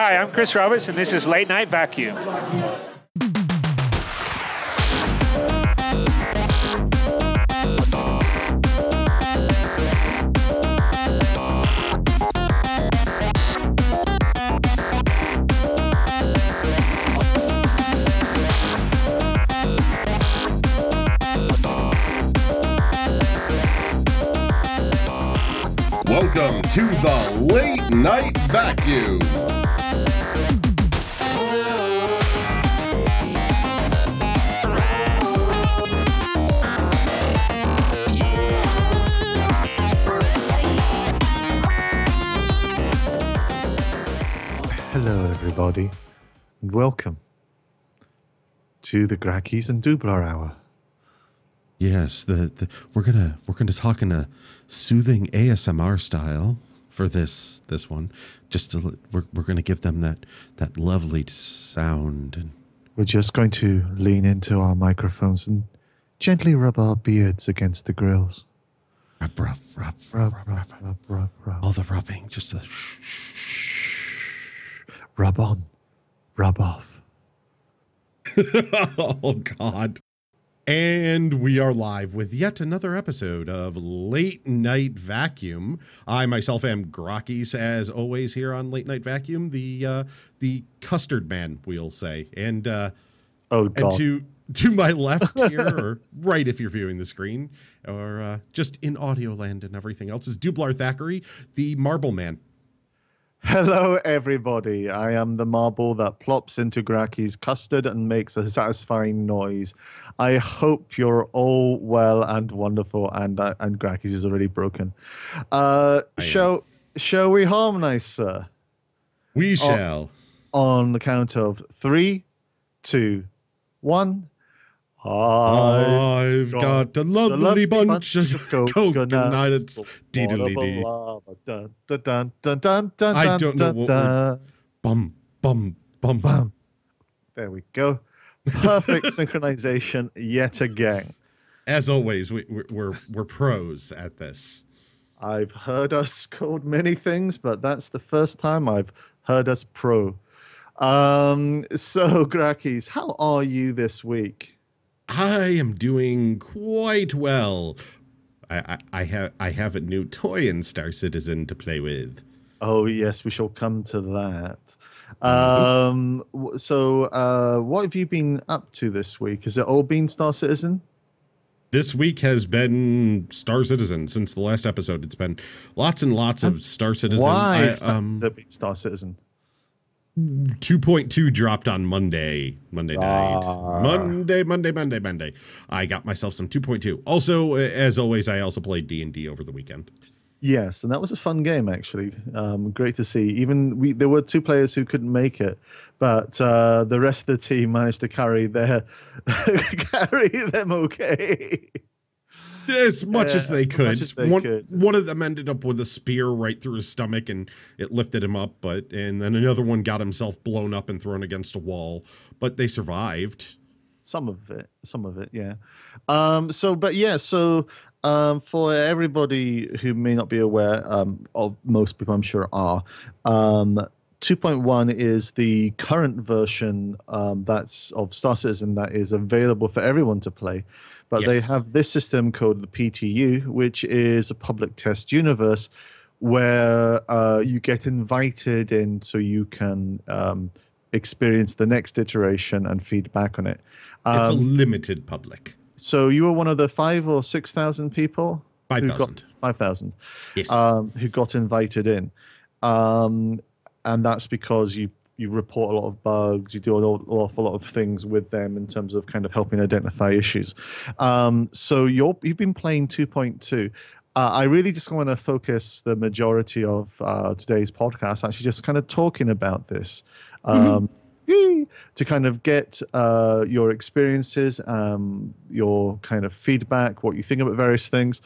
Hi, I'm Chris Roberts, and this is Late Night Vacuum. Welcome to the Late Night Vacuum. Hello, everybody, and welcome to the Grakees and Doublar Hour. Yes, we're gonna talk in a soothing ASMR style for this one. Just to, we're gonna give them that lovely sound. And we're just going to lean into our microphones and gently rub our beards against the grills. Rub. All the rubbing, just the shh. Rub on, rub off. Oh God. And we are live with yet another episode of Late Night Vacuum. I myself am Grakees, as always, here on Late Night Vacuum, the custard man, we'll say. And and to my left here, or right if you're viewing the screen, or just in audio land and everything else, is Doublar Thackery, the marble man. Hello, everybody. I am the marble that plops into Grakees' custard and makes a satisfying noise. I hope you're all well and wonderful, and Grakees is already broken. Shall we harmonize, sir? We shall. On the count of 3, 2, 1. I've got a lovely bunch of coconuts. I don't know what. Bum, bum, bum, bum. There we go. Perfect synchronization yet again. As always, we're pros at this. I've heard us called many things, but that's the first time I've heard us pro. So, Grakees, how are you this week? I am doing quite well. I have a new toy in Star Citizen to play with. Oh yes, we shall come to that. So what have you been up to this week? Has it all been Star Citizen? This week has been Star Citizen since the last episode. It's been lots and lots of Star Citizen. Why has it been Star Citizen? 2.2 dropped on Monday night. Monday. I got myself some 2.2. Also, as always, I also played D&D over the weekend. Yes, and that was a fun game, actually. Great to see. There were two players who couldn't make it, but the rest of the team managed to carry them okay. As much as they could. One of them ended up with a spear right through his stomach, and it lifted him up. And then another one got himself blown up and thrown against a wall. But they survived. Some of it, yeah. For everybody who may not be aware, of most people I'm sure are, 2.1 is the current version that's of Star Citizen that is available for everyone to play. But yes, they have this system called the PTU, which is a public test universe where you get invited in so you can experience the next iteration and feedback on it. It's a limited public. So you were one of the 5,000 or 6,000 people? 5,000. 5,000. Yes. Who got invited in. And that's because you report a lot of bugs, you do an awful lot of things with them in terms of kind of helping identify issues. So you've been playing 2.2. I really just want to focus the majority of today's podcast actually just kind of talking about this to kind of get your experiences, your kind of feedback, what you think about various things.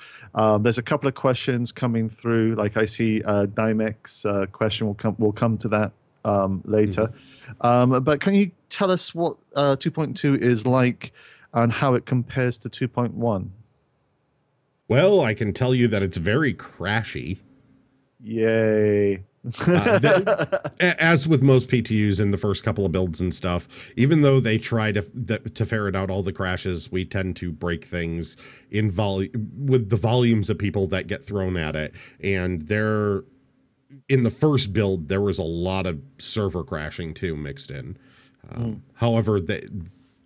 There's a couple of questions coming through. Like I see Dimex question will come to that later. But can you tell us what 2.2 is like and how it compares to 2.1? Well, I can tell you that it's very crashy. Yay. As with most PTUs in the first couple of builds and stuff, even though they try to ferret out all the crashes, we tend to break things in with the volumes of people that get thrown at it. And there, in the first build, there was a lot of server crashing too mixed in. However,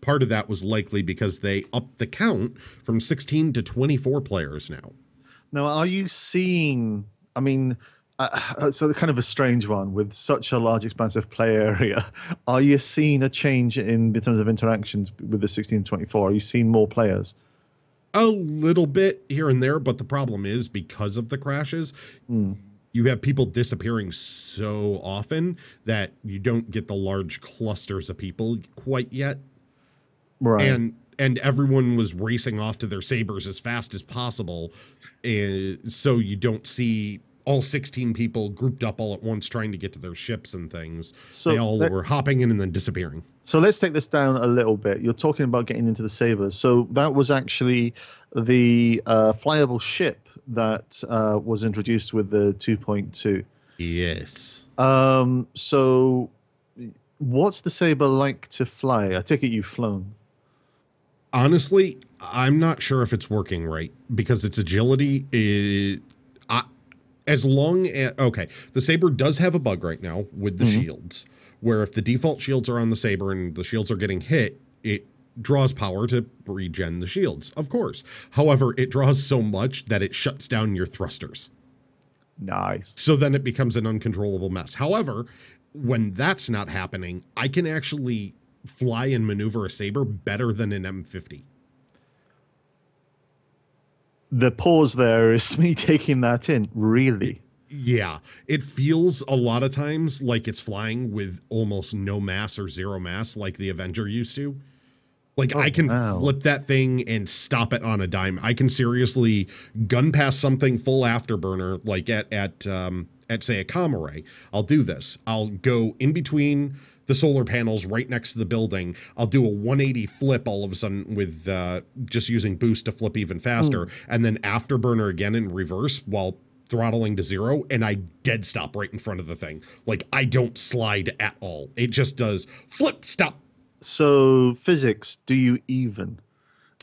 part of that was likely because they upped the count from 16 to 24 players now. Now, are you seeing? I mean. So kind of a strange one with such a large expansive play area. Are you seeing a change in terms of interactions with the 16 to 24? Are you seeing more players? A little bit here and there, but the problem is because of the crashes, you have people disappearing so often that you don't get the large clusters of people quite yet. Right. And everyone was racing off to their sabers as fast as possible, and so you don't see all 16 people grouped up all at once trying to get to their ships and things. So they all were hopping in and then disappearing. So let's take this down a little bit. You're talking about getting into the sabers. So that was actually the flyable ship that was introduced with the 2.2. Yes. So what's the saber like to fly? I take it you've flown. Honestly, I'm not sure if it's working right because its agility is... As long as, okay, the Saber does have a bug right now with the shields, where if the default shields are on the Saber and the shields are getting hit, it draws power to regen the shields, of course. However, it draws so much that it shuts down your thrusters. Nice. So then it becomes an uncontrollable mess. However, when that's not happening, I can actually fly and maneuver a Saber better than an M50. The pause there is me taking that in, really. Yeah, it feels a lot of times like it's flying with almost no mass or zero mass like the Avenger used to. Like, I can flip that thing and stop it on a dime. I can seriously gun past something full afterburner, like at say, a comm array. I'll do this. I'll go in between the solar panels right next to the building. I'll do a 180 flip all of a sudden with just using boost to flip even faster. And then afterburner again in reverse while throttling to zero. And I dead stop right in front of the thing. Like, I don't slide at all. It just does flip, stop. So physics, do you even?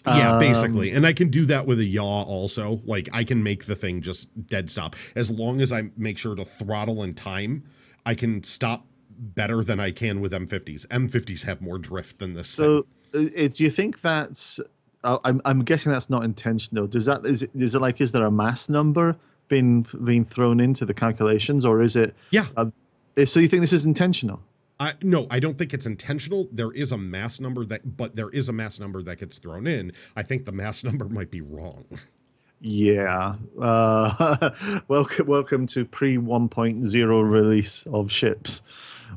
Yeah, basically. And I can do that with a yaw also. Like, I can make the thing just dead stop. As long as I make sure to throttle in time, I can stop better than I can with M50s. M50s have more drift than this. So do you think that's, I'm guessing that's not intentional. Does that, is it like, is there a mass number being thrown into the calculations, or is it? Yeah. So you think this is intentional? No, I don't think it's intentional. There is a mass number but there is a mass number that gets thrown in. I think the mass number might be wrong. Yeah. Welcome to pre 1.0 release of ships,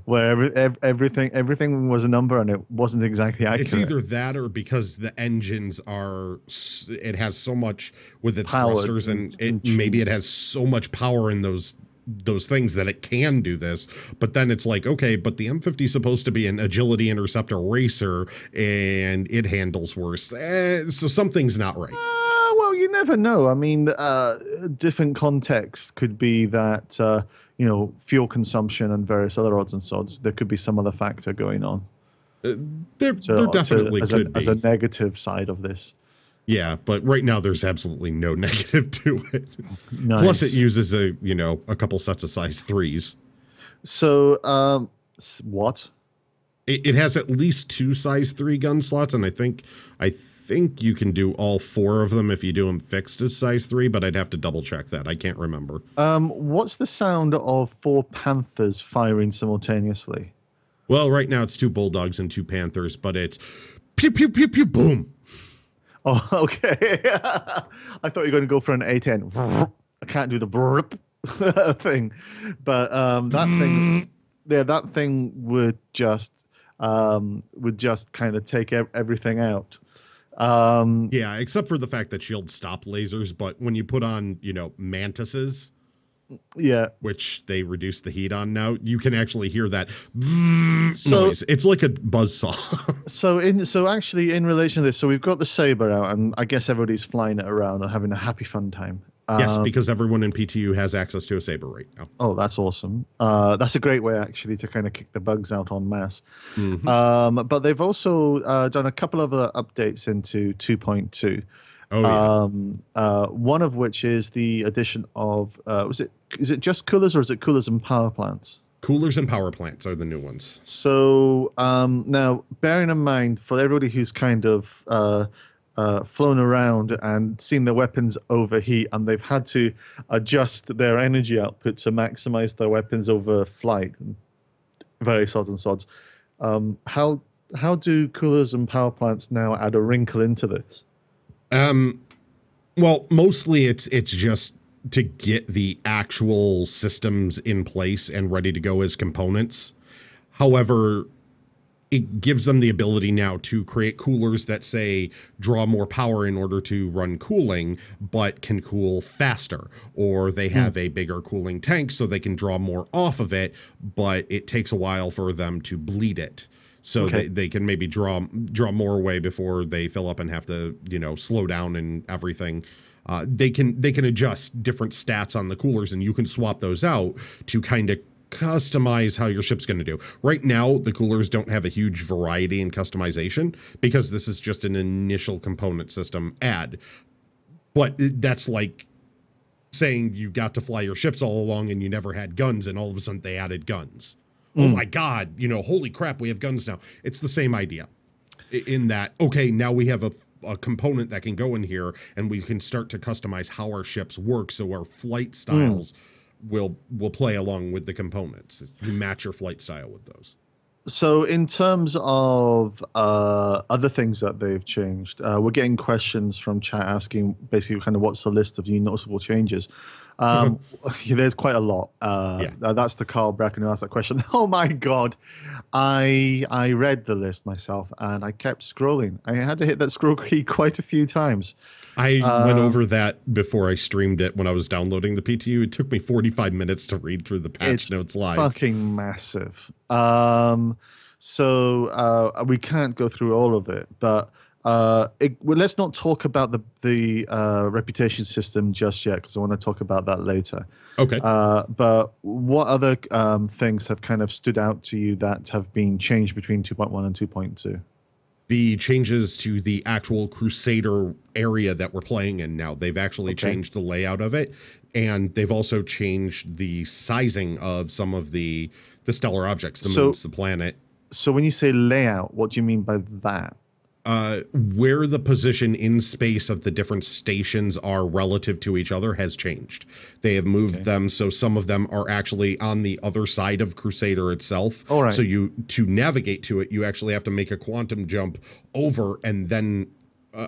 where everything was a number and it wasn't exactly accurate. It's either that or because the engines are, it has so much with its power thrusters and maybe it has so much power in those things that it can do this, but then it's like, okay, but the M50 is supposed to be an agility interceptor racer and it handles worse. So something's not right. Well, you never know. I mean, different contexts could be that, fuel consumption and various other odds and sods. There could be some other factor going on. There definitely could be. As a negative side of this. Yeah, but right now there's absolutely no negative to it. Nice. Plus, it uses a couple sets of size 3s. So what? It has at least 2 size 3 gun slots, and I think you can do all 4 of them if you do them fixed as size 3. But I'd have to double check that. I can't remember. What's the sound of 4 Panthers firing simultaneously? Well, right now it's 2 Bulldogs and 2 Panthers, but it's pew pew pew pew boom. Oh, okay. I thought you were going to go for an A10. I can't do the burp thing, but that thing, yeah, that thing would just kind of take everything out. Yeah, except for the fact that shields stop lasers, but when you put on, mantises, yeah, which they reduce the heat on now, you can actually hear that noise. It's like a buzzsaw. So actually in relation to this, so we've got the saber out and I guess everybody's flying it around and having a happy fun time. Yes, because everyone in PTU has access to a Saber right now. Oh, that's awesome. That's a great way, actually, to kind of kick the bugs out en masse. Mm-hmm. But they've also done a couple of other updates into 2.2. Oh, yeah. One of which is the addition of, is it just coolers, or is it coolers and power plants? Coolers and power plants are the new ones. So now, bearing in mind, for everybody who's kind of flown around and seen their weapons overheat, and they've had to adjust their energy output to maximize their weapons over flight, various odds and sods. How do coolers and power plants now add a wrinkle into this? Well, mostly it's just to get the actual systems in place and ready to go as components. However, it gives them the ability now to create coolers that, say, draw more power in order to run cooling, but can cool faster. Or they have a bigger cooling tank, so they can draw more off of it, but it takes a while for them to bleed it. So they can maybe draw more away before they fill up and have to, slow down and everything. They can adjust different stats on the coolers, and you can swap those out to kind of customize how your ship's going to do. Right now, the coolers don't have a huge variety in customization because this is just an initial component system add. But that's like saying you got to fly your ships all along and you never had guns, and all of a sudden they added guns. Oh my God, holy crap, we have guns now. It's the same idea in that, now we have a component that can go in here and we can start to customize how our ships work. So our flight styles will play along with the components. You match your flight style with those. So in terms of other things that they've changed, we're getting questions from chat asking basically kind of what's the list of new noticeable changes. There's quite a lot. That's the Carl Brecken who asked that question. Oh my God. I read the list myself and I kept scrolling. I had to hit that scroll key quite a few times. I went over that before I streamed it when I was downloading the PTU. It took me 45 minutes to read through the patch notes live. It's fucking massive. So we can't go through all of it, but let's not talk about the reputation system just yet, because I want to talk about that later. Okay. But what other things have kind of stood out to you that have been changed between 2.1 and 2.2? The changes to the actual Crusader area that we're playing in now. They've actually changed the layout of it, and they've also changed the sizing of some of the stellar objects, the moons, the planet. So when you say layout, what do you mean by that? Where the position in space of the different stations are relative to each other has changed. They have moved them, so some of them are actually on the other side of Crusader itself. All right. So to navigate to it, you actually have to make a quantum jump over and then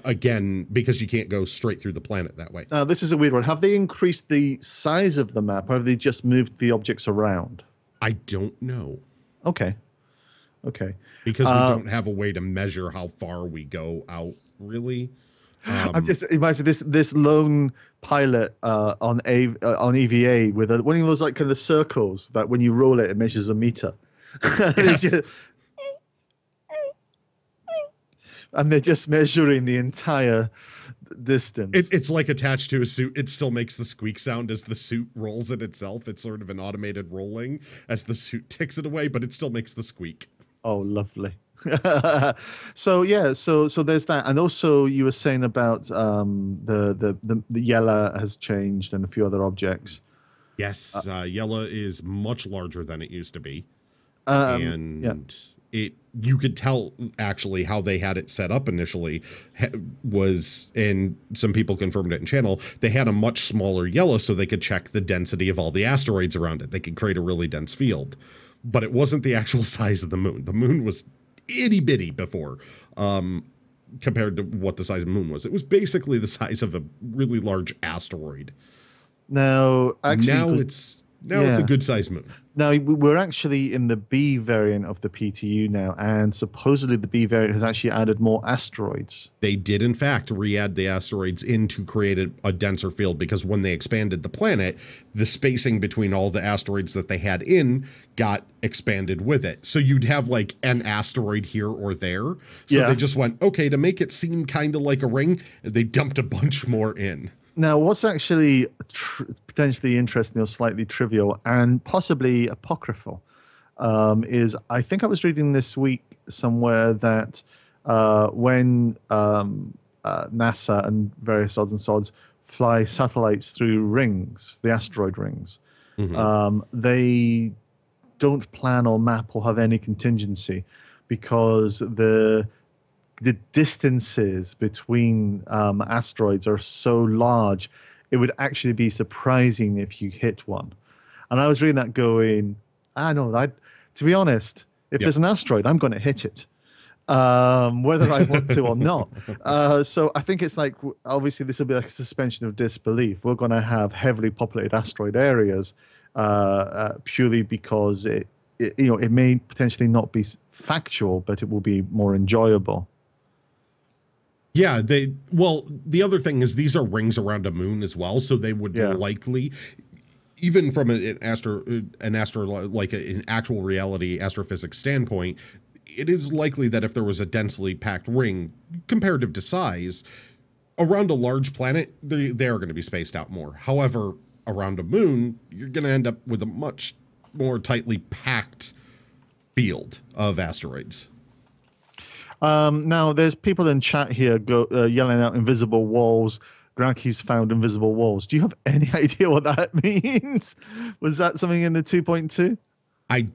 again, because you can't go straight through the planet that way. Now, this is a weird one. Have they increased the size of the map, or have they just moved the objects around? I don't know. Okay. Because we don't have a way to measure how far we go out, really. I'm just imagining this lone pilot on EVA with one of those like kind of circles that when you roll it, it measures a meter. Yes. And they're just measuring the entire distance. It's like attached to a suit. It still makes the squeak sound as the suit rolls in itself. It's sort of an automated rolling as the suit ticks it away, but it still makes the squeak. Oh, lovely. So there's that. And also you were saying about the Yella has changed and a few other objects. Yes, Yella is much larger than it used to be. You could tell actually how they had it set up initially was, and some people confirmed it in channel, they had a much smaller Yella so they could check the density of all the asteroids around it. They could create a really dense field. But it wasn't the actual size of the moon. The moon was itty bitty before compared to what the size of the moon was. It was basically the size of a really large asteroid. It's a good size moon. Now, we're actually in the B variant of the PTU now, and supposedly the B variant has actually added more asteroids. They did, in fact, re-add the asteroids in to create a denser field, because when they expanded the planet, the spacing between all the asteroids that they had in got expanded with it. So you'd have, like, an asteroid here or there. So they just went, to make it seem kind of like a ring, they dumped a bunch more in. Now, what's actually potentially interesting or slightly trivial and possibly apocryphal is I think I was reading this week somewhere that when NASA and various odds and sods fly satellites through rings, the asteroid rings, they don't plan or map or have any contingency because the distances between asteroids are so large, it would actually be surprising if you hit one. And I was reading that going, I know that, to be honest, if there's an asteroid, I'm going to hit it, whether I want to or not. So I think it's like, obviously, this will be like a suspension of disbelief. We're going to have heavily populated asteroid areas purely because it, you know, it may potentially not be factual, but it will be more enjoyable. Yeah, the other thing is these are rings around a moon as well, so they would likely, even from an actual reality astrophysics standpoint, it is likely that if there was a densely packed ring comparative to size around a large planet, they are going to be spaced out more. However, around a moon, you're going to end up with a much more tightly packed field of asteroids. Now, there's people in chat here yelling out invisible walls. Grakees found invisible walls. Do you have any idea what that means? Was that something in the 2.2? I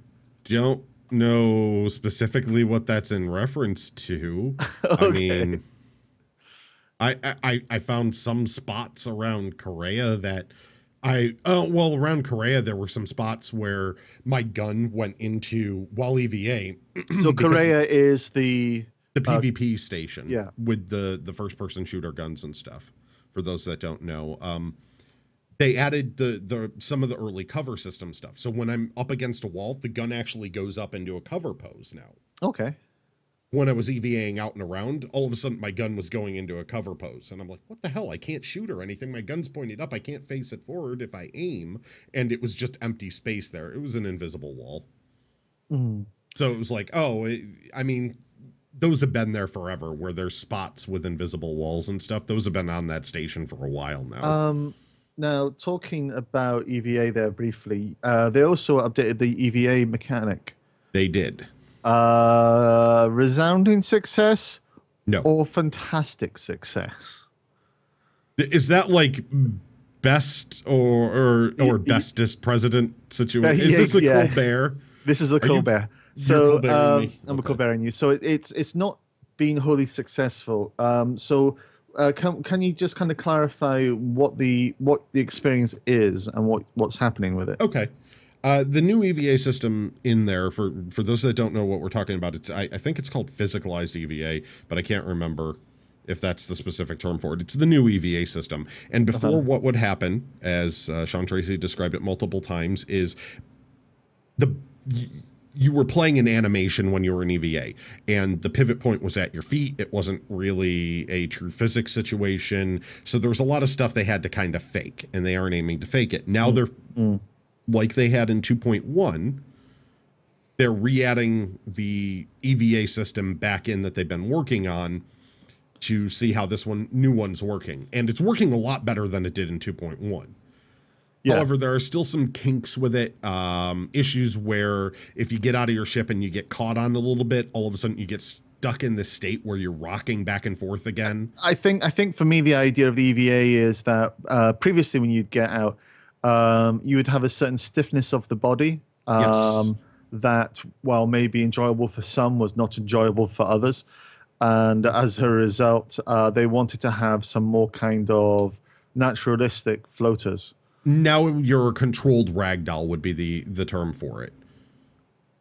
don't know specifically what that's in reference to. Okay. I mean, I found some spots around Kareah that around Kareah, there were some spots where my gun went into Wally VA. So Kareah is the PvP station with the first-person shooter guns and stuff, for those that don't know. They added some of the early cover system stuff. So when I'm up against a wall, the gun actually goes up into a cover pose now. Okay. When I was EVAing out and around, all of a sudden my gun was going into a cover pose. And I'm like, what the hell? I can't shoot or anything. My gun's pointed up. I can't face it forward if I aim. And it was just empty space there. It was an invisible wall. Mm. So it was like, those have been there forever where there's spots with invisible walls and stuff. Those have been on that station for a while now. Now, talking about EVA there briefly, they also updated the EVA mechanic. They did. Resounding success? No. Or fantastic success? Is that like best or bestest president situation? Is this a Colbert? This is a Colbert. So I'm a Colbert in you. So it's not been wholly successful. Can you just kind of clarify what the experience is and what's happening with it? Okay. The new EVA system in there, for those that don't know what we're talking about, I think it's called physicalized EVA, but I can't remember if that's the specific term for it. It's the new EVA system. And before, what would happen, as Sean Tracy described it multiple times, is you were playing an animation when you were in EVA, and the pivot point was at your feet. It wasn't really a true physics situation. So there was a lot of stuff they had to kind of fake, and they aren't aiming to fake it. Now they're... like they had in 2.1, they're re-adding the EVA system back in that they've been working on to see how this new one's working. And it's working a lot better than it did in 2.1. Yeah. However, there are still some kinks with it, issues where if you get out of your ship and you get caught on a little bit, all of a sudden you get stuck in this state where you're rocking back and forth again. I think for me, the idea of the EVA is that previously when you'd get out, you would have a certain stiffness of the body that, while maybe enjoyable for some, was not enjoyable for others. And as a result, they wanted to have some more kind of naturalistic floaters. Now you're a controlled ragdoll would be the term for it.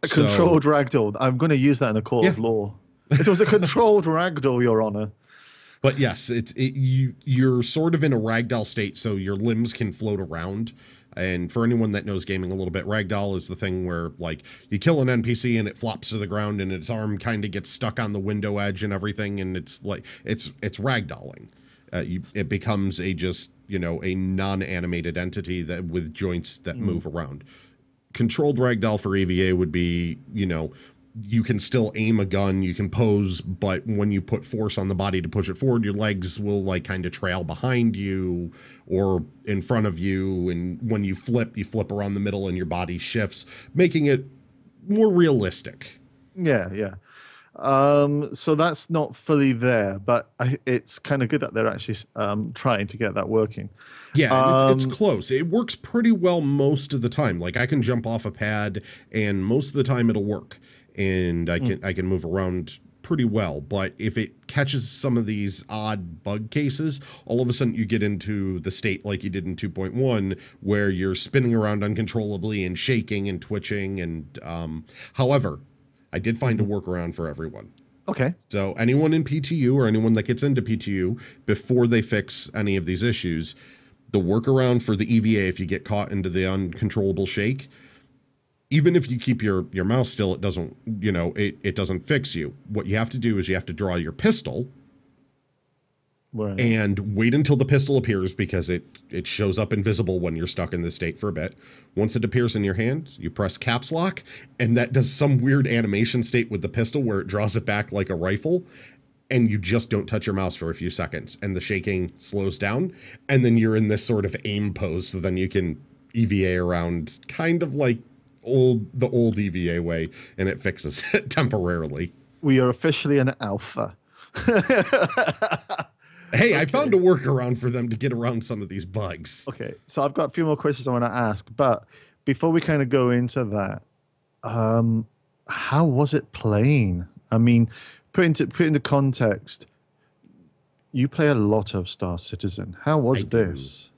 Controlled ragdoll. I'm going to use that in the court of law. It was a controlled ragdoll, Your Honor. But yes, you're sort of in a ragdoll state, so your limbs can float around. And for anyone that knows gaming a little bit, ragdoll is the thing where, like, you kill an NPC and it flops to the ground and its arm kind of gets stuck on the window edge and everything, and it's like it's ragdolling. It becomes a non-animated entity that with joints that move around. Controlled ragdoll for EVA would be you can still aim a gun, you can pose, but when you put force on the body to push it forward, your legs will like kind of trail behind you or in front of you. And when you flip around the middle and your body shifts, making it more realistic. Yeah, yeah. So that's not fully there, but it's kind of good that they're actually trying to get that working. Yeah, it's close. It works pretty well most of the time. Like I can jump off a pad and most of the time it'll work. And I can move around pretty well, but if it catches some of these odd bug cases, all of a sudden you get into the state like you did in 2.1 where you're spinning around uncontrollably and shaking and twitching. And however, I did find a workaround for everyone. Okay. So anyone in PTU or anyone that gets into PTU before they fix any of these issues, the workaround for the EVA, if you get caught into the uncontrollable shake, even if you keep your mouse still, it doesn't, you know, it doesn't fix you. What you have to do is you have to draw your pistol and wait until the pistol appears, because it shows up invisible when you're stuck in the state for a bit. Once it appears in your hand, you press caps lock, and that does some weird animation state with the pistol where it draws it back like a rifle, and you just don't touch your mouse for a few seconds, and the shaking slows down, and then you're in this sort of aim pose, so then you can EVA around kind of like the old EVA way, and it fixes it temporarily. We are officially an alpha. Hey, okay. I found a workaround for them to get around some of these bugs. Okay, so I've got a few more questions I want to ask, but before we kind of go into that, how was it playing? I mean, put into context, you play a lot of Star Citizen. How was this?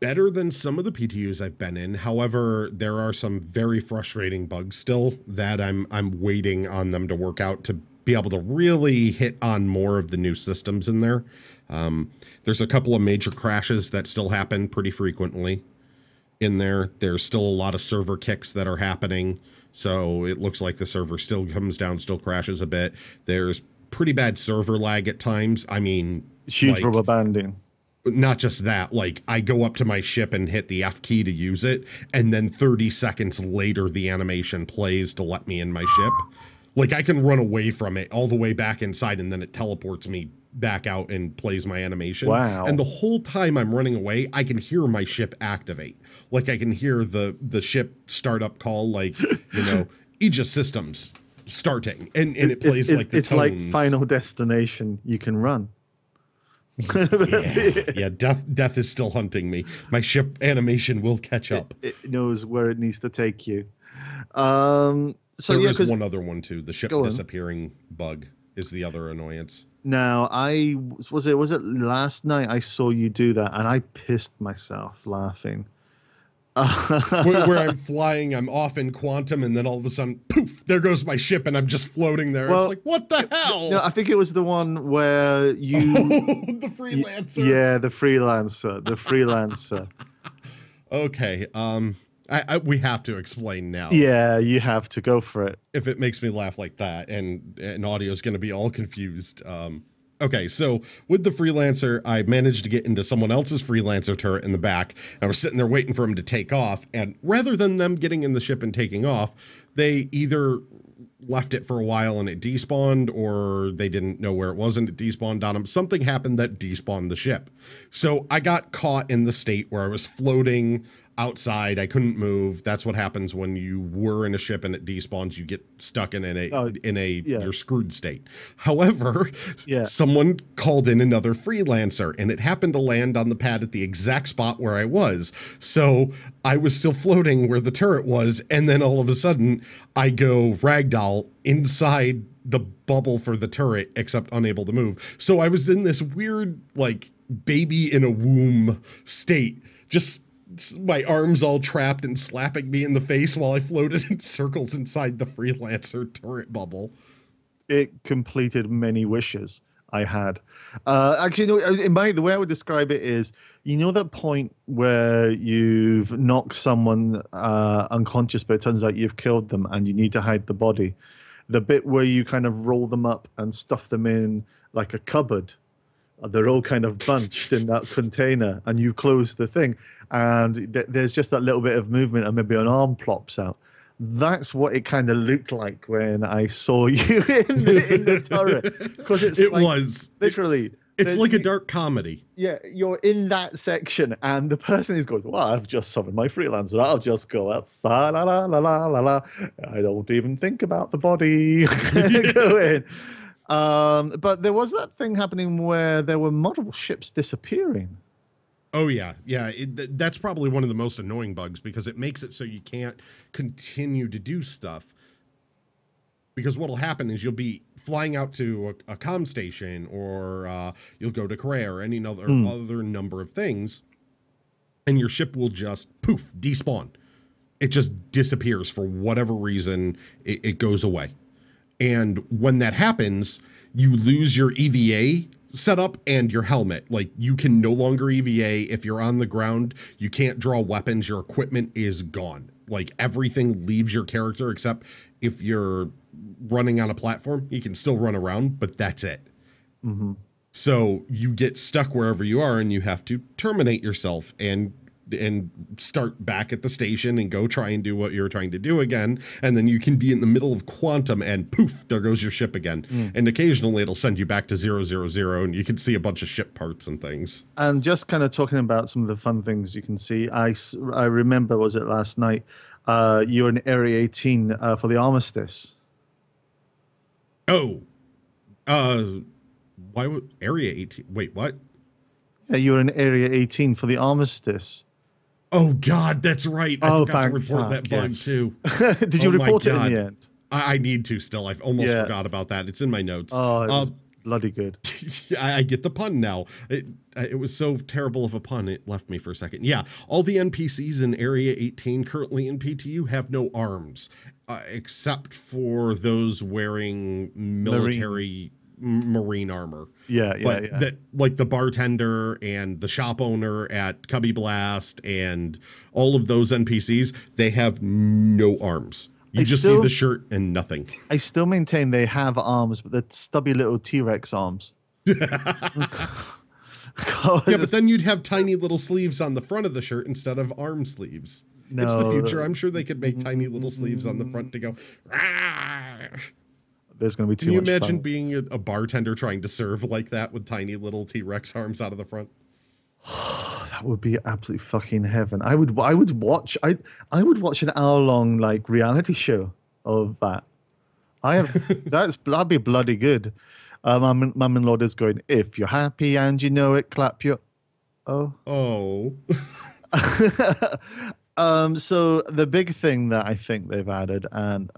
Better than some of the PTUs I've been in. However, there are some very frustrating bugs still that I'm waiting on them to work out to be able to really hit on more of the new systems in there. There's a couple of major crashes that still happen pretty frequently in there. There's still a lot of server kicks that are happening. So it looks like the server still comes down, still crashes a bit. There's pretty bad server lag at times. I mean, huge rubber banding. Not just that, like I go up to my ship and hit the F key to use it, and then 30 seconds later, the animation plays to let me in my ship. Like I can run away from it all the way back inside, and then it teleports me back out and plays my animation. Wow. And the whole time I'm running away, I can hear my ship activate. Like I can hear the ship startup call, like, you know, Aegis Systems starting, and it plays like the tones. It's like Final Destination. You can run. Yeah, death is still hunting me. My ship animation will catch up. It knows where it needs to take you. There's one other one too. The ship disappearing bug is the other annoyance. Now, was it last night I saw you do that, and I pissed myself laughing. Where I'm flying, I'm off in quantum, and then all of a sudden, poof, there goes my ship, and I'm just floating there. Well, it's like, what the hell? No, I think it was the one where you... Oh, the freelancer. Yeah, the freelancer. Okay, we have to explain now. Yeah, you have to go for it. If it makes me laugh like that, and audio's going to be all confused... Okay, so with the freelancer, I managed to get into someone else's freelancer turret in the back. I was sitting there waiting for him to take off, and rather than them getting in the ship and taking off, they either left it for a while and it despawned, or they didn't know where it was and it despawned on them. Something happened that despawned the ship. So I got caught in the state where I was floating outside. I couldn't move. That's what happens when you were in a ship and it despawns. You get stuck in a you're screwed state. However, someone called in another freelancer, and it happened to land on the pad at the exact spot where I was. So I was still floating where the turret was, and then all of a sudden I go ragdoll inside the bubble for the turret, except unable to move. So I was in this weird, like, baby in a womb state, just my arms all trapped and slapping me in the face while I floated in circles inside the freelancer turret bubble. It completed many wishes I had. The way I would describe it is, you know that point where you've knocked someone unconscious, but it turns out you've killed them and you need to hide the body. The bit where you kind of roll them up and stuff them in like a cupboard. They're all kind of bunched in that container, and you close the thing, and there's just that little bit of movement, and maybe an arm plops out. That's what it kind of looked like when I saw you in the turret, because it was literally. It's like a dark comedy. Yeah, you're in that section, and the person is going, well, I've just summoned my freelancer. I'll just go outside, la, la, la, la, la, la. I don't even think about the body. Go in. But there was that thing happening where there were multiple ships disappearing. Oh, yeah. Yeah, that's probably one of the most annoying bugs, because it makes it so you can't continue to do stuff. Because what will happen is you'll be flying out to a comm station, or you'll go to Kareah or any other number of things, and your ship will just poof, despawn. It just disappears for whatever reason. It goes away. And when that happens, you lose your EVA setup and your helmet. Like, you can no longer EVA. If you're on the ground, you can't draw weapons. Your equipment is gone. Like, everything leaves your character, except if you're running on a platform, you can still run around, but that's it. Mm-hmm. So you get stuck wherever you are, and you have to terminate yourself and start back at the station and go try and do what you're trying to do again. And then you can be in the middle of quantum, and poof, there goes your ship again. Mm. And occasionally it'll send you back to 000, and you can see a bunch of ship parts and things. And just kind of talking about some of the fun things you can see. I remember, was it last night? You were in Area 18 for the Armistice. Oh, why would Area 18? Wait, what? Yeah, you were in Area 18 for the Armistice. Oh, God, that's right. I forgot to report that bug, too. Did you report it in the end? I need to still. I've almost forgot about that. It's in my notes. Oh, it was bloody good. I get the pun now. It was so terrible of a pun, it left me for a second. Yeah, all the NPCs in Area 18 currently in PTU have no arms, except for those wearing military... Marine armor. Yeah. That, like, the bartender and the shop owner at Cubby Blast and all of those NPCs, they have no arms. You just see the shirt and nothing. I still maintain they have arms, but they're stubby little T-Rex arms. God, yeah, but then you'd have tiny little sleeves on the front of the shirt instead of arm sleeves. No, it's the future. I'm sure they could make tiny little sleeves on the front to go. Rah! There's going to be too much fun. Can you imagine being a bartender trying to serve like that with tiny little T-Rex arms out of the front? That would be absolute fucking heaven. I would watch an hour-long, like, reality show of that. That'd be bloody good. My mum and Lord is going, if you're happy and you know it, clap your... Oh. So the big thing that I think they've added, and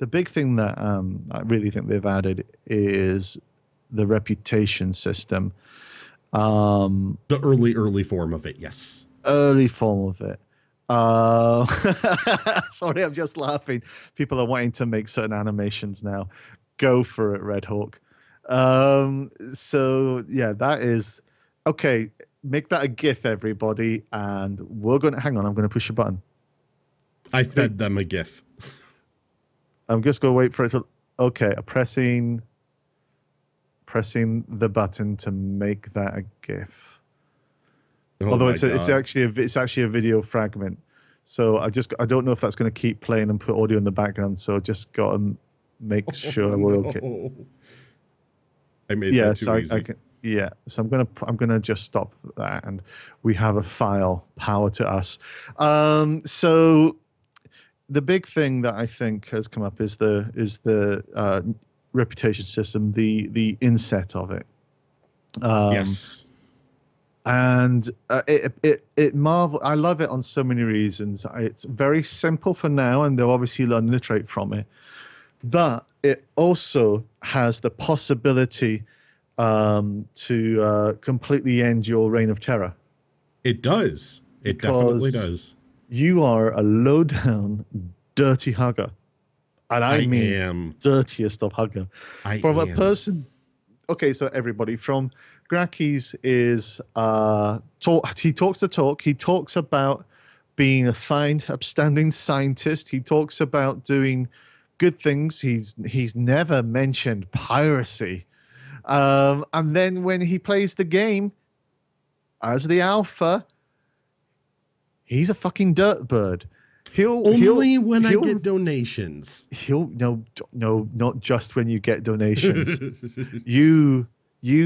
the big thing that I really think they've added is the reputation system. The early form of it, yes. Early form of it. Sorry, I'm just laughing. People are wanting to make certain animations now. Go for it, Red Hawk. So yeah, that is okay. Make that a GIF, everybody, and we're going to... Hang on, I'm going to push a button. I fed them a GIF. I'm just going to wait for it to... Okay, pressing the button to make that a GIF. Oh, although it's actually a video fragment. So I don't know if that's going to keep playing and put audio in the background, so I just got to make sure we're okay. I made that too easy. Yeah, so I'm gonna just stop that, and we have a file. Power to us. So the big thing that I think has come up is the reputation system, the inset of it. Yes. And I love it on so many reasons. It's very simple for now, and they'll obviously learn and iterate from it. But it also has the possibility to completely end your reign of terror. It does. It definitely does. You are a low-down, dirty hugger. And I mean am. Dirtiest of hugger. From a person... Okay, so everybody, from Grakees is... he talks the talk. He talks about being a fine, upstanding scientist. He talks about doing good things. He's never mentioned piracy. And then when he plays the game as the alpha, he's a fucking dirtbird. He'll only when I get donations. No, not just when you get donations. You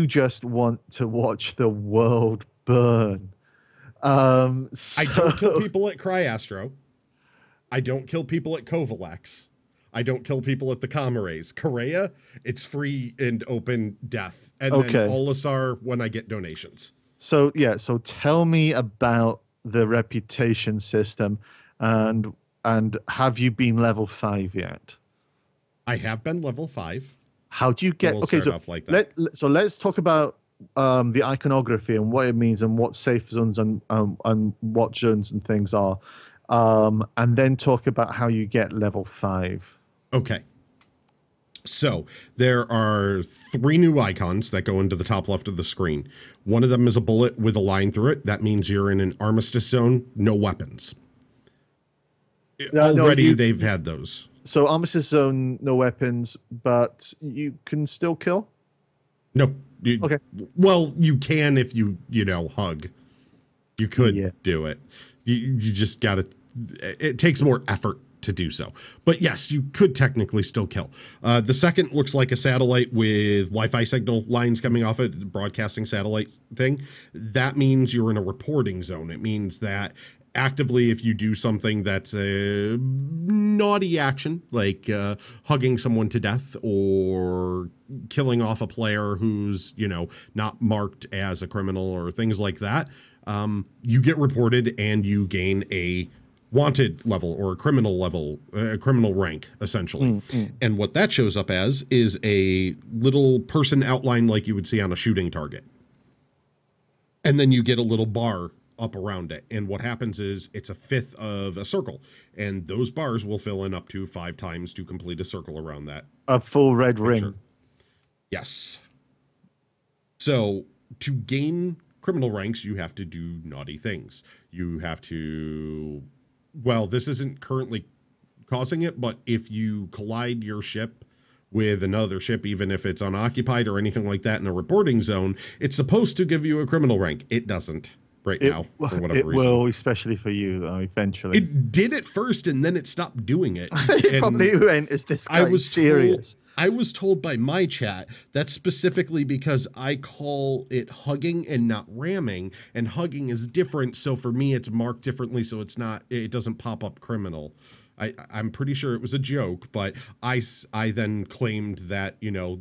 just want to watch the world burn. I don't kill people at Cry-Astro. I don't kill people at Covalex. I don't kill people at the Comrades. Kareah, it's free and open death. And then Olisar when I get donations. So, yeah. So tell me about the reputation system and have you been level 5 yet? I have been level 5. How do you get... Let's talk about the iconography and what it means and what safe zones and what zones and things are. And then talk about how you get level 5. Okay. So there are 3 new icons that go into the top left of the screen. One of them is a bullet with a line through it. That means you're in an armistice zone, no weapons. They've had those. So armistice zone, no weapons, but you can still kill? No. Okay. Well, you can if you hug. You could do it. You just got to, it takes more effort to do so. But yes, you could technically still kill. The second looks like a satellite with Wi-Fi signal lines coming off it, the broadcasting satellite thing. That means you're in a reporting zone. It means that actively, if you do something that's a naughty action, like hugging someone to death or killing off a player who's, not marked as a criminal or things like that, you get reported and you gain a wanted level or a criminal rank, essentially. And what that shows up as is a little person outline like you would see on a shooting target. And then you get a little bar up around it. And what happens is it's a fifth of a circle. And those bars will fill in up to 5 times to complete a circle around that. A full red ring. Yes. So to gain criminal ranks, you have to do naughty things. You have to, well, this isn't currently causing it, but if you collide your ship with another ship, even if it's unoccupied or anything like that in a reporting zone, it's supposed to give you a criminal rank. It doesn't right now for whatever reason. It will, especially for you, though, eventually. It did at first, and then it stopped doing it. It probably went, is this guy serious? I was told by my chat that's specifically because I call it hugging and not ramming, and hugging is different. So for me, it's marked differently. So it doesn't pop up criminal. I'm pretty sure it was a joke, but I then claimed that,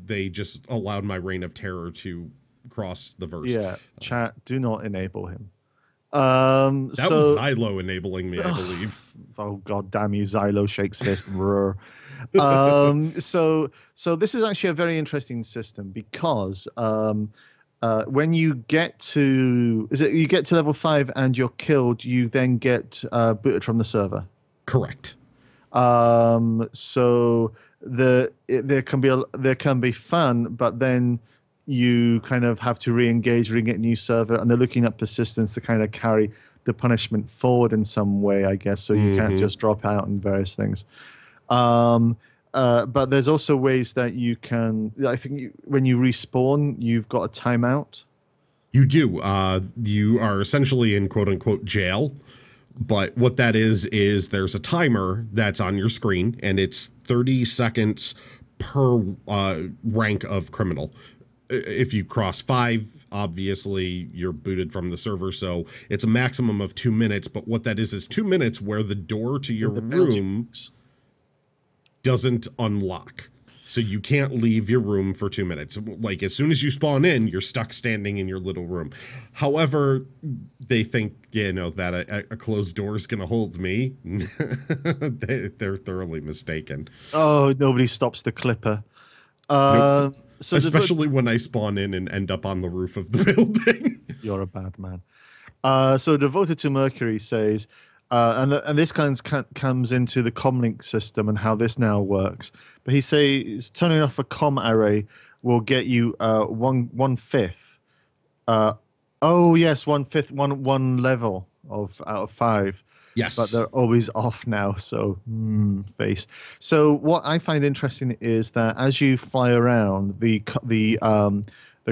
they just allowed my reign of terror to cross the verse. Yeah. Chat, do not enable him. That was Zylo enabling me, I believe. Oh, God damn you, Zylo, Shakespeare. So this is actually a very interesting system because when you get to level 5 and you're killed, you then get booted from the server. Correct. So there can be fun, but then you kind of have to re-engage, re-get a new server, and they're looking at persistence to kind of carry the punishment forward in some way, I guess. So you can't just drop out and various things. But there's also ways that you can, I think when you respawn, you've got a timeout. You do. You are essentially in quote unquote jail. But what that is there's a timer that's on your screen, and it's 30 seconds per rank of criminal. If you cross 5, obviously you're booted from the server. So it's a maximum of 2 minutes. But what that is 2 minutes where the door to your room doesn't unlock. So you can't leave your room for 2 minutes. Like as soon as you spawn in, you're stuck standing in your little room. However, they think, that a closed door is going to hold me. They're thoroughly mistaken. Oh, nobody stops the clipper. Nope. So especially when I spawn in and end up on the roof of the building. You're a bad man. So Devoted to Mercury says, and this kind of comes into the comlink system and how this now works. But he says turning off a com array will get you 1/5. Yes, 1/5, one level out of 5. Yes. But they're always off now, so face. So what I find interesting is that as you fly around the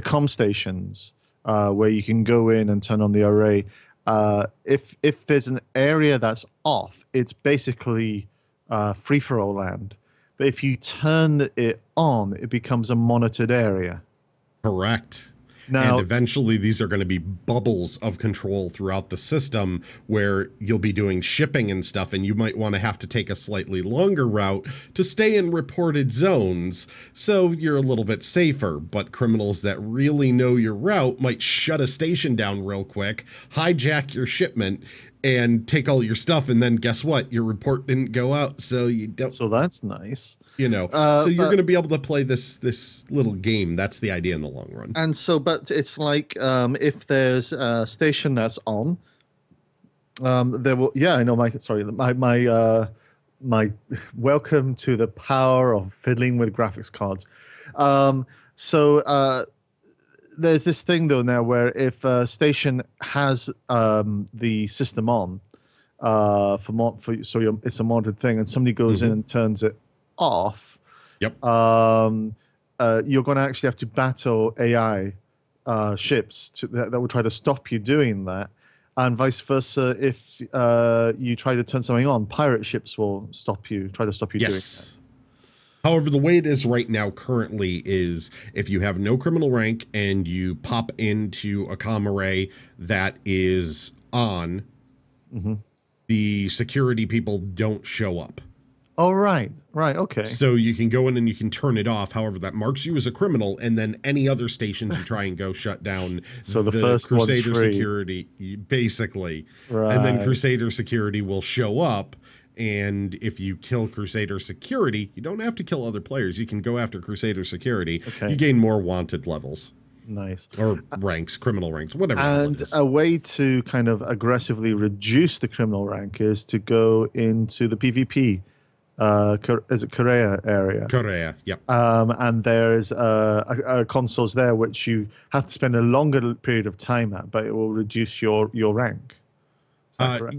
com stations where you can go in and turn on the array, If there's an area that's off, it's basically free-for-all land. But if you turn it on, it becomes a monitored area. Correct. Now, and eventually these are going to be bubbles of control throughout the system where you'll be doing shipping and stuff, and you might want to have to take a slightly longer route to stay in reported zones, so you're a little bit safer. But criminals that really know your route might shut a station down real quick, hijack your shipment, and take all your stuff, and then guess what? Your report didn't go out, so you don't... So that's nice. You know, so you're going to be able to play this little game. That's the idea in the long run. And so, but it's like if there's a station that's on, there will. Yeah, I know. My welcome to the power of fiddling with graphics cards. So there's this thing though now where if a station has the system on, it's a modded thing, and somebody goes in and turns it off. Yep. You're going to actually have to battle AI ships that will try to stop you doing that, and vice versa. If you try to turn something on, pirate ships will stop you doing that. However, the way it is right now currently is if you have no criminal rank and you pop into a comm array that is on, the security people don't show up. Oh, right. Okay. So you can go in and you can turn it off. However, that marks you as a criminal, and then any other stations you try and go shut down. So the first Crusader one's free. Security, basically. Right. And then Crusader security will show up. And if you kill Crusader security, you don't have to kill other players. You can go after Crusader security. Okay. You gain more wanted levels. Nice. Or ranks, criminal ranks, whatever. And a way to kind of aggressively reduce the criminal rank is to go into the PvP. Is it Kareah area? Kareah, yep. And there's consoles there which you have to spend a longer period of time at, but it will reduce your rank. Is that correct?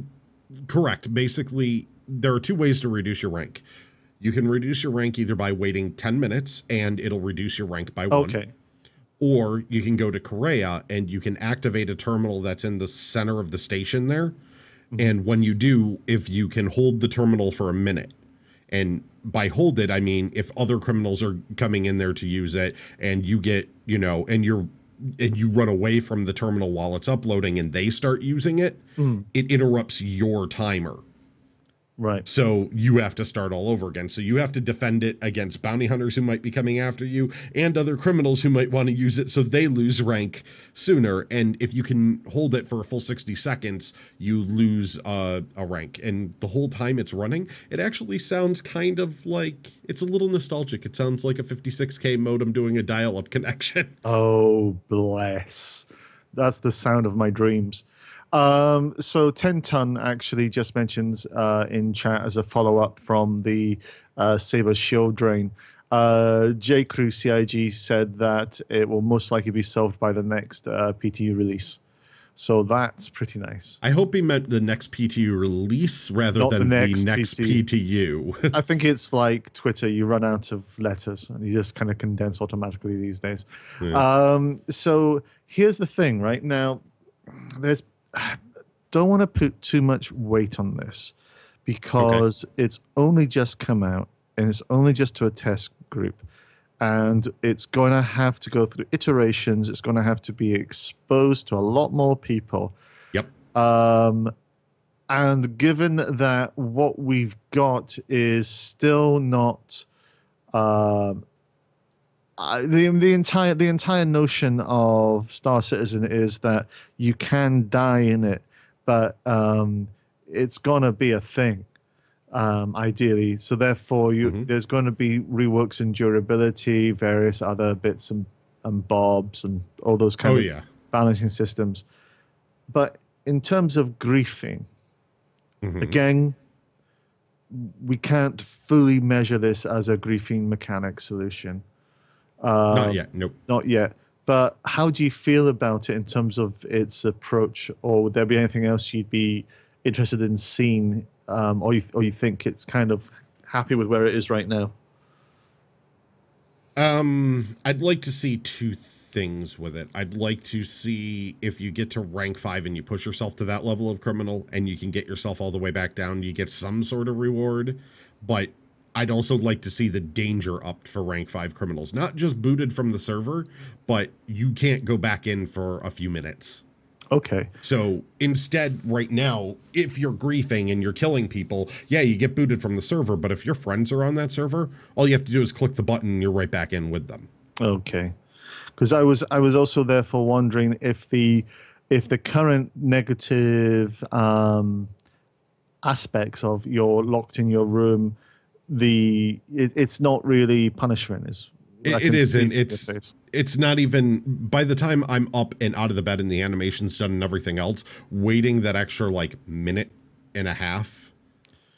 Correct. Basically, there are two ways to reduce your rank. You can reduce your rank either by waiting 10 minutes, and it'll reduce your rank by one. Okay. Or you can go to Kareah, and you can activate a terminal that's in the center of the station there. Mm-hmm. And when you do, if you can hold the terminal for a minute. And by hold it, I mean if other criminals are coming in there to use it, and you get, you run away from the terminal while it's uploading and they start using it, it interrupts your timer. Right. So you have to start all over again. So you have to defend it against bounty hunters who might be coming after you and other criminals who might want to use it, so they lose rank sooner. And if you can hold it for a full 60 seconds, you lose a rank. And the whole time it's running, it actually sounds kind of like, it's a little nostalgic. It sounds like a 56K modem doing a dial-up connection. Oh, bless. That's the sound of my dreams. So Ten Ton actually just mentions in chat as a follow-up from the Saber shield drain. J. Crew CIG said that it will most likely be solved by the next PTU release. So that's pretty nice. I hope he meant the next PTU release rather than the next PTU. I think it's like Twitter. You run out of letters and you just kind of condense automatically these days. Yeah. So here's the thing right now. Don't want to put too much weight on this because it's only just come out and it's only just to a test group, and it's going to have to go through iterations. It's going to have to be exposed to a lot more people. Yep. And given that what we've got is still not the entire notion of Star Citizen is that you can die in it, but it's gonna be a thing, ideally. So therefore, there's going to be reworks in durability, various other bits and bobs, and all those kind of balancing systems. But in terms of griefing, again, we can't fully measure this as a griefing mechanic solution. Not yet, nope. Not yet. But how do you feel about it in terms of its approach, or would there be anything else you'd be interested in seeing, or you think it's kind of happy with where it is right now? I'd like to see two things. things with it. I'd like to see if you get to rank 5 and you push yourself to that level of criminal and you can get yourself all the way back down, you get some sort of reward. But I'd also like to see the danger upped for rank 5 criminals, not just booted from the server, but you can't go back in for a few minutes. Okay. So instead, right now, if you're griefing and you're killing people, yeah, you get booted from the server. But if your friends are on that server, all you have to do is click the button and you're right back in with them. Okay. Because I was also therefore wondering if the current negative aspects of you're locked in your room, it's not really punishment. It isn't. It's not even, by the time I'm up and out of the bed and the animation's done and everything else, waiting that extra minute and a half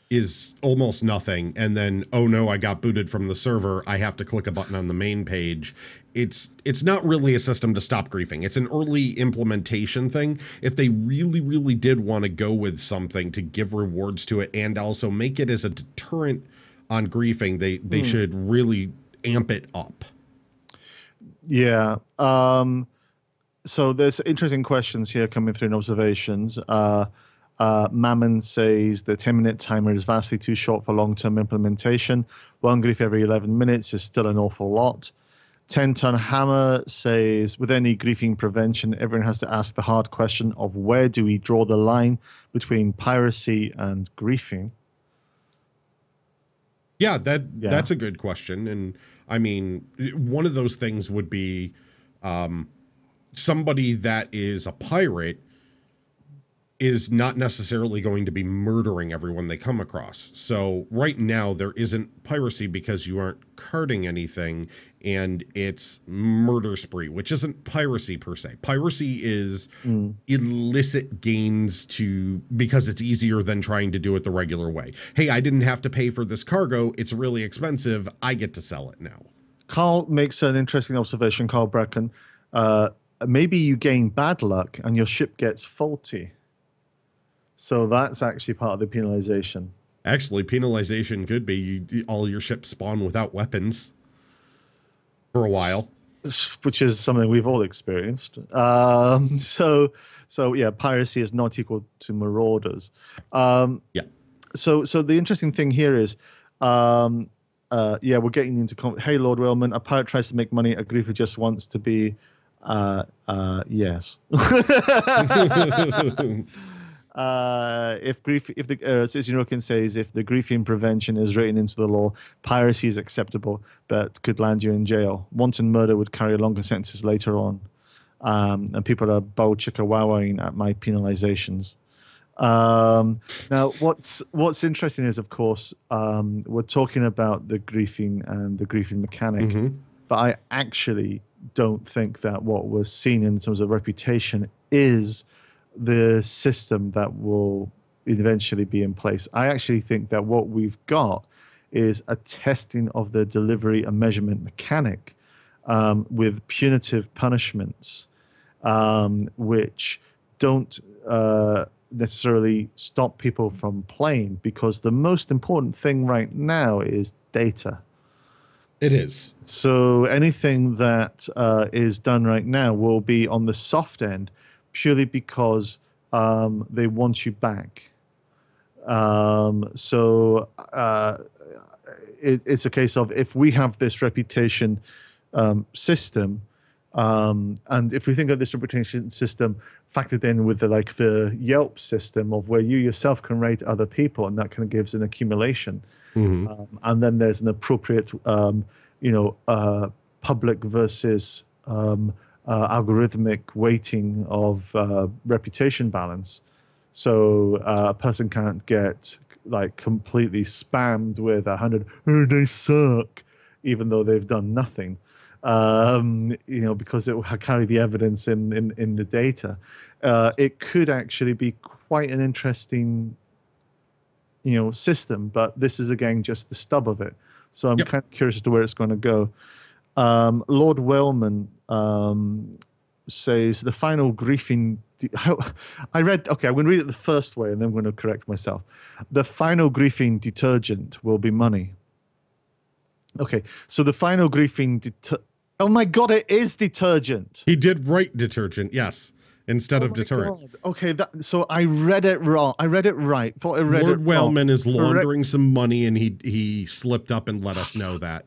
is almost nothing. And then, oh no, I got booted from the server. I have to click a button on the main page. It's not really a system to stop griefing. It's an early implementation thing. If they really, really did want to go with something to give rewards to it and also make it as a deterrent on griefing, they should really amp it up. Yeah. So there's interesting questions here coming through in observations. Mammon says the 10-minute timer is vastly too short for long-term implementation. One grief every 11 minutes is still an awful lot. 10-ton Hammer says, with any griefing prevention, everyone has to ask the hard question of where do we draw the line between piracy and griefing? Yeah, that's a good question. And I mean, one of those things would be somebody that is a pirate is not necessarily going to be murdering everyone they come across. So right now there isn't piracy because you aren't carding anything, and it's murder spree, which isn't piracy per se. Piracy is illicit gains because it's easier than trying to do it the regular way. Hey, I didn't have to pay for this cargo. It's really expensive. I get to sell it now. Carl makes an interesting observation, Carl Brecken. Maybe you gain bad luck and your ship gets faulty. So that's actually part of the penalization. Actually, penalization could be all your ships spawn without weapons for a while, which is something we've all experienced. So yeah, piracy is not equal to marauders. Yeah. So the interesting thing here is, we're getting into hey, Lord Welman, a pirate tries to make money. A griefer just wants to be, yes. Sisinokin says, if the griefing prevention is written into the law, piracy is acceptable, but could land you in jail. Wanton murder would carry longer sentences later on. And people are bow-chicka-wowing at my penalizations. Now, what's interesting is, of course, we're talking about the griefing and the griefing mechanic, but I actually don't think that what we're seeing in terms of reputation is the system that will eventually be in place. I actually think that what we've got is a testing of the delivery and measurement mechanic with punitive punishments, which don't necessarily stop people from playing, because the most important thing right now is data. It is. So anything that is done right now will be on the soft end, purely because they want you back. It's a case of, if we have this reputation system, and if we think of this reputation system factored in with the Yelp system of where you yourself can rate other people, and that kind of gives an accumulation. And then there's an appropriate, public versus algorithmic weighting of reputation balance, so a person can't get completely spammed with 100 they suck, even though they've done nothing, because it will carry the evidence in the data. It could actually be quite an interesting system, but this is again just the stub of it, so I'm kind of curious as to where it's going to go. Lord Welman says the final griefing... I'm going to read it the first way and then I'm going to correct myself. The final griefing detergent will be money. Okay, so the final griefing Oh my God, it is detergent. He did write detergent, yes, instead of deterrent. God. Okay, so I read it wrong. I read it right. Lord Welman is laundering some money, and he slipped up and let us know that.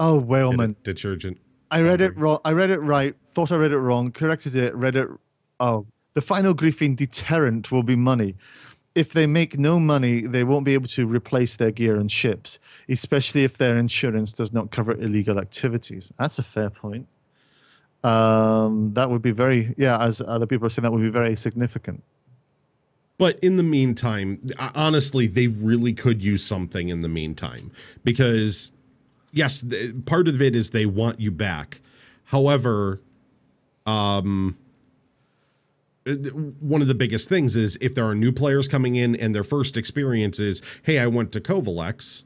Oh, Welman. Detergent. I read it wrong. I read it right. Thought I read it wrong. Corrected it. Read it. Oh, the final griefing deterrent will be money. If they make no money, they won't be able to replace their gear and ships, especially if their insurance does not cover illegal activities. That's a fair point. That would be very, yeah, as other people are saying, that would be very significant. But in the meantime, honestly, they really could use something in the meantime, because yes, part of it is they want you back. However, one of the biggest things is if there are new players coming in and their first experience is, hey, I went to Covalex,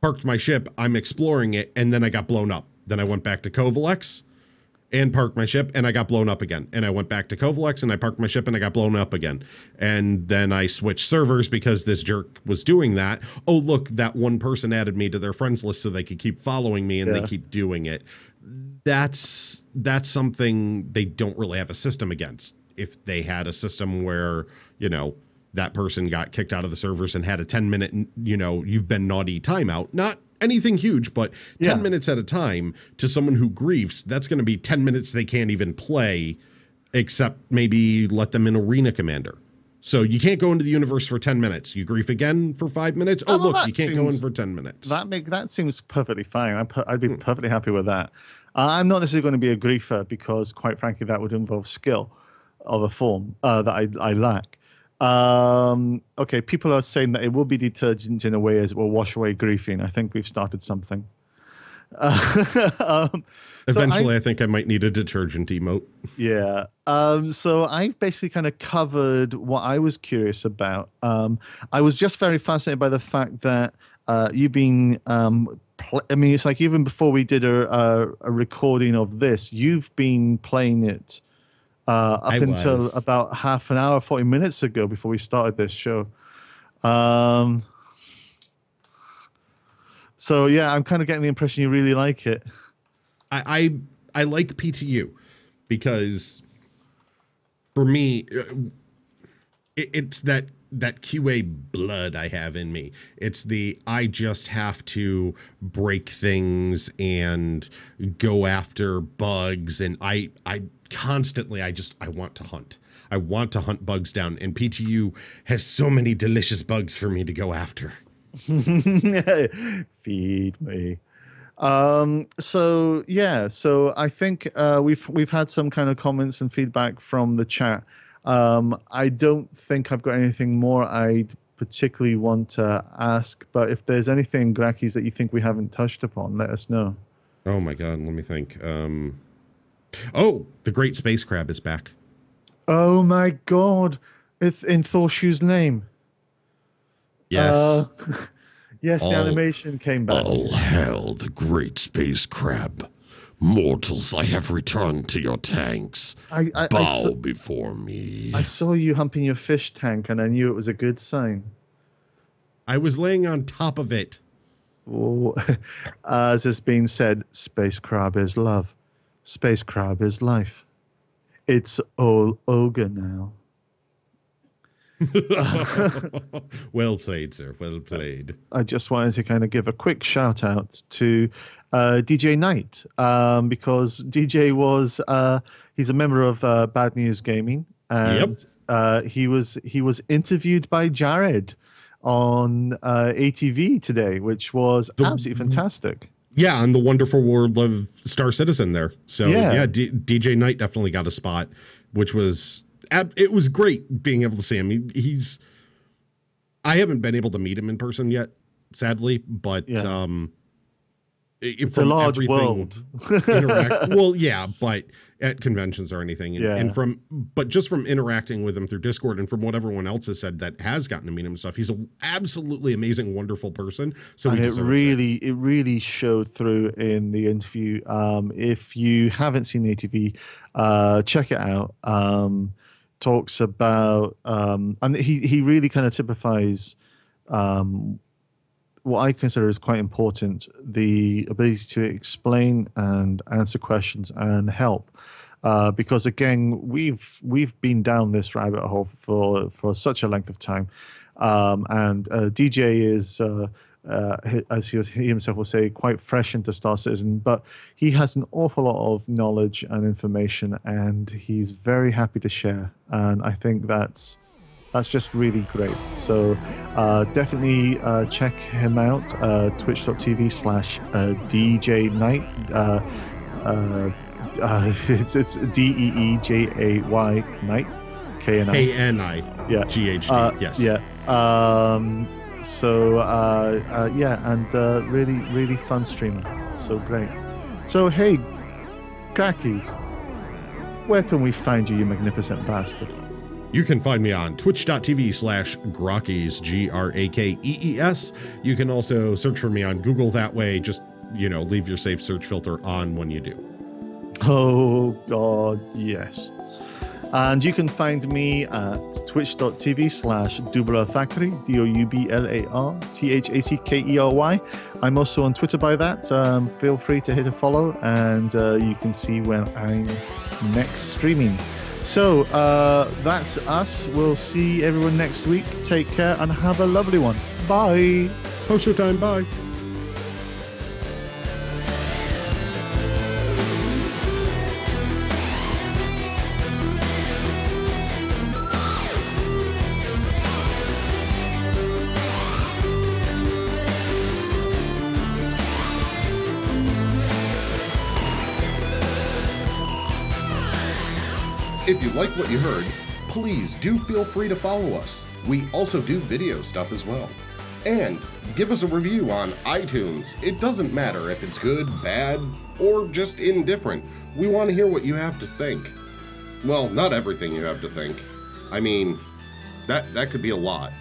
parked my ship, I'm exploring it, and then I got blown up. Then I went back to Covalex and parked my ship, and I got blown up again. And I went back to Covalex, and I parked my ship, and I got blown up again. And then I switched servers because this jerk was doing that. Oh, look, that one person added me to their friends list so they could keep following me, and they keep doing it. That's something they don't really have a system against. If they had a system where, you know, that person got kicked out of the servers and had a 10-minute, you know, you've been naughty timeout, not anything huge, but 10 minutes at a time to someone who grieves, that's going to be 10 minutes they can't even play, except maybe let them in Arena Commander. So you can't go into the universe for 10 minutes. You grief again for 5 minutes. Oh, look, you can't go in for 10 minutes. That seems perfectly fine. I'd be perfectly happy with that. I'm not necessarily going to be a griefer because, quite frankly, that would involve skill of a form that I lack. Okay, people are saying that it will be detergent in a way as it will wash away griefing. I think we've started something. Eventually, I think I might need a detergent emote. Yeah. So I've basically kind of covered what I was curious about. I was just very fascinated by the fact that you've been... I mean, it's like even before we did a recording of this, you've been playing it until about half an hour, 40 minutes ago before we started this show. So, yeah, I'm kind of getting the impression you really like it. I like PTU because for me, it's that QA blood I have in me. It's I just have to break things and go after bugs. And I want to hunt. I want to hunt bugs down. And PTU has so many delicious bugs for me to go after. Feed me. So I think we've had some kind of comments and feedback from the chat. I don't think I've got anything more I particularly want to ask, but if there's anything, Grakees, that you think we haven't touched upon, let us know. Oh my God, let me think. Oh, the great space crab is back. Oh my God, it's in Thorshoe's name. Yes. Yes, the animation came back. All hail the great space crab. Mortals, I have returned to your tanks. Bow before me. I saw you humping your fish tank, and I knew it was a good sign. I was laying on top of it. Oh, as has been said, space crab is love. Space crab is life. It's all ogre now. Well played, sir. Well played. I just wanted to kind of give a quick shout out to DeeJayKnight, because DJ was he's a member of Bad News Gaming, and he was interviewed by Jared on ATV today, which was absolutely fantastic. Yeah, and the wonderful world of Star Citizen there. So yeah, DeeJayKnight definitely got a spot, which was it was great being able to see him. I haven't been able to meet him in person yet, sadly, but. Yeah. It's a large world. Well, yeah, but at conventions or anything. And, but just from interacting with him through Discord and from what everyone else has said that has gotten to meet him and stuff, he's an absolutely amazing, wonderful person. So it really showed through in the interview. If you haven't seen the ATV, check it out. Talks about, and he really kind of typifies what I consider is quite important, the ability to explain and answer questions and help. Because again, we've been down this rabbit hole for such a length of time, and DJ is, as he himself will say, quite fresh into Star Citizen, but he has an awful lot of knowledge and information, and he's very happy to share. And I think that's just really great. So definitely check him out, twitch.tv/DeeJayKnight. It's DeeJayKnight, KNI GHD. Yes. Yeah. Yeah, and really fun streamer. So great. So hey, Grakees, where can we find you magnificent bastard? You can find me on twitch.tv/Grakees, Grakees. You can also search for me on Google that way. Just, leave your safe search filter on when you do. Oh, God, yes. And you can find me at twitch.tv/Doublar Thackery, DoublarThackery. I'm also on Twitter by that. Feel free to hit a follow, and you can see when I'm next streaming. So that's us. We'll see everyone next week. Take care and have a lovely one. Bye. Post show time. Bye. If you like what you heard, please do feel free to follow us. We also do video stuff as well. And give us a review on iTunes. It doesn't matter if it's good, bad, or just indifferent. We want to hear what you have to think. Well, not everything you have to think. I mean, that could be a lot.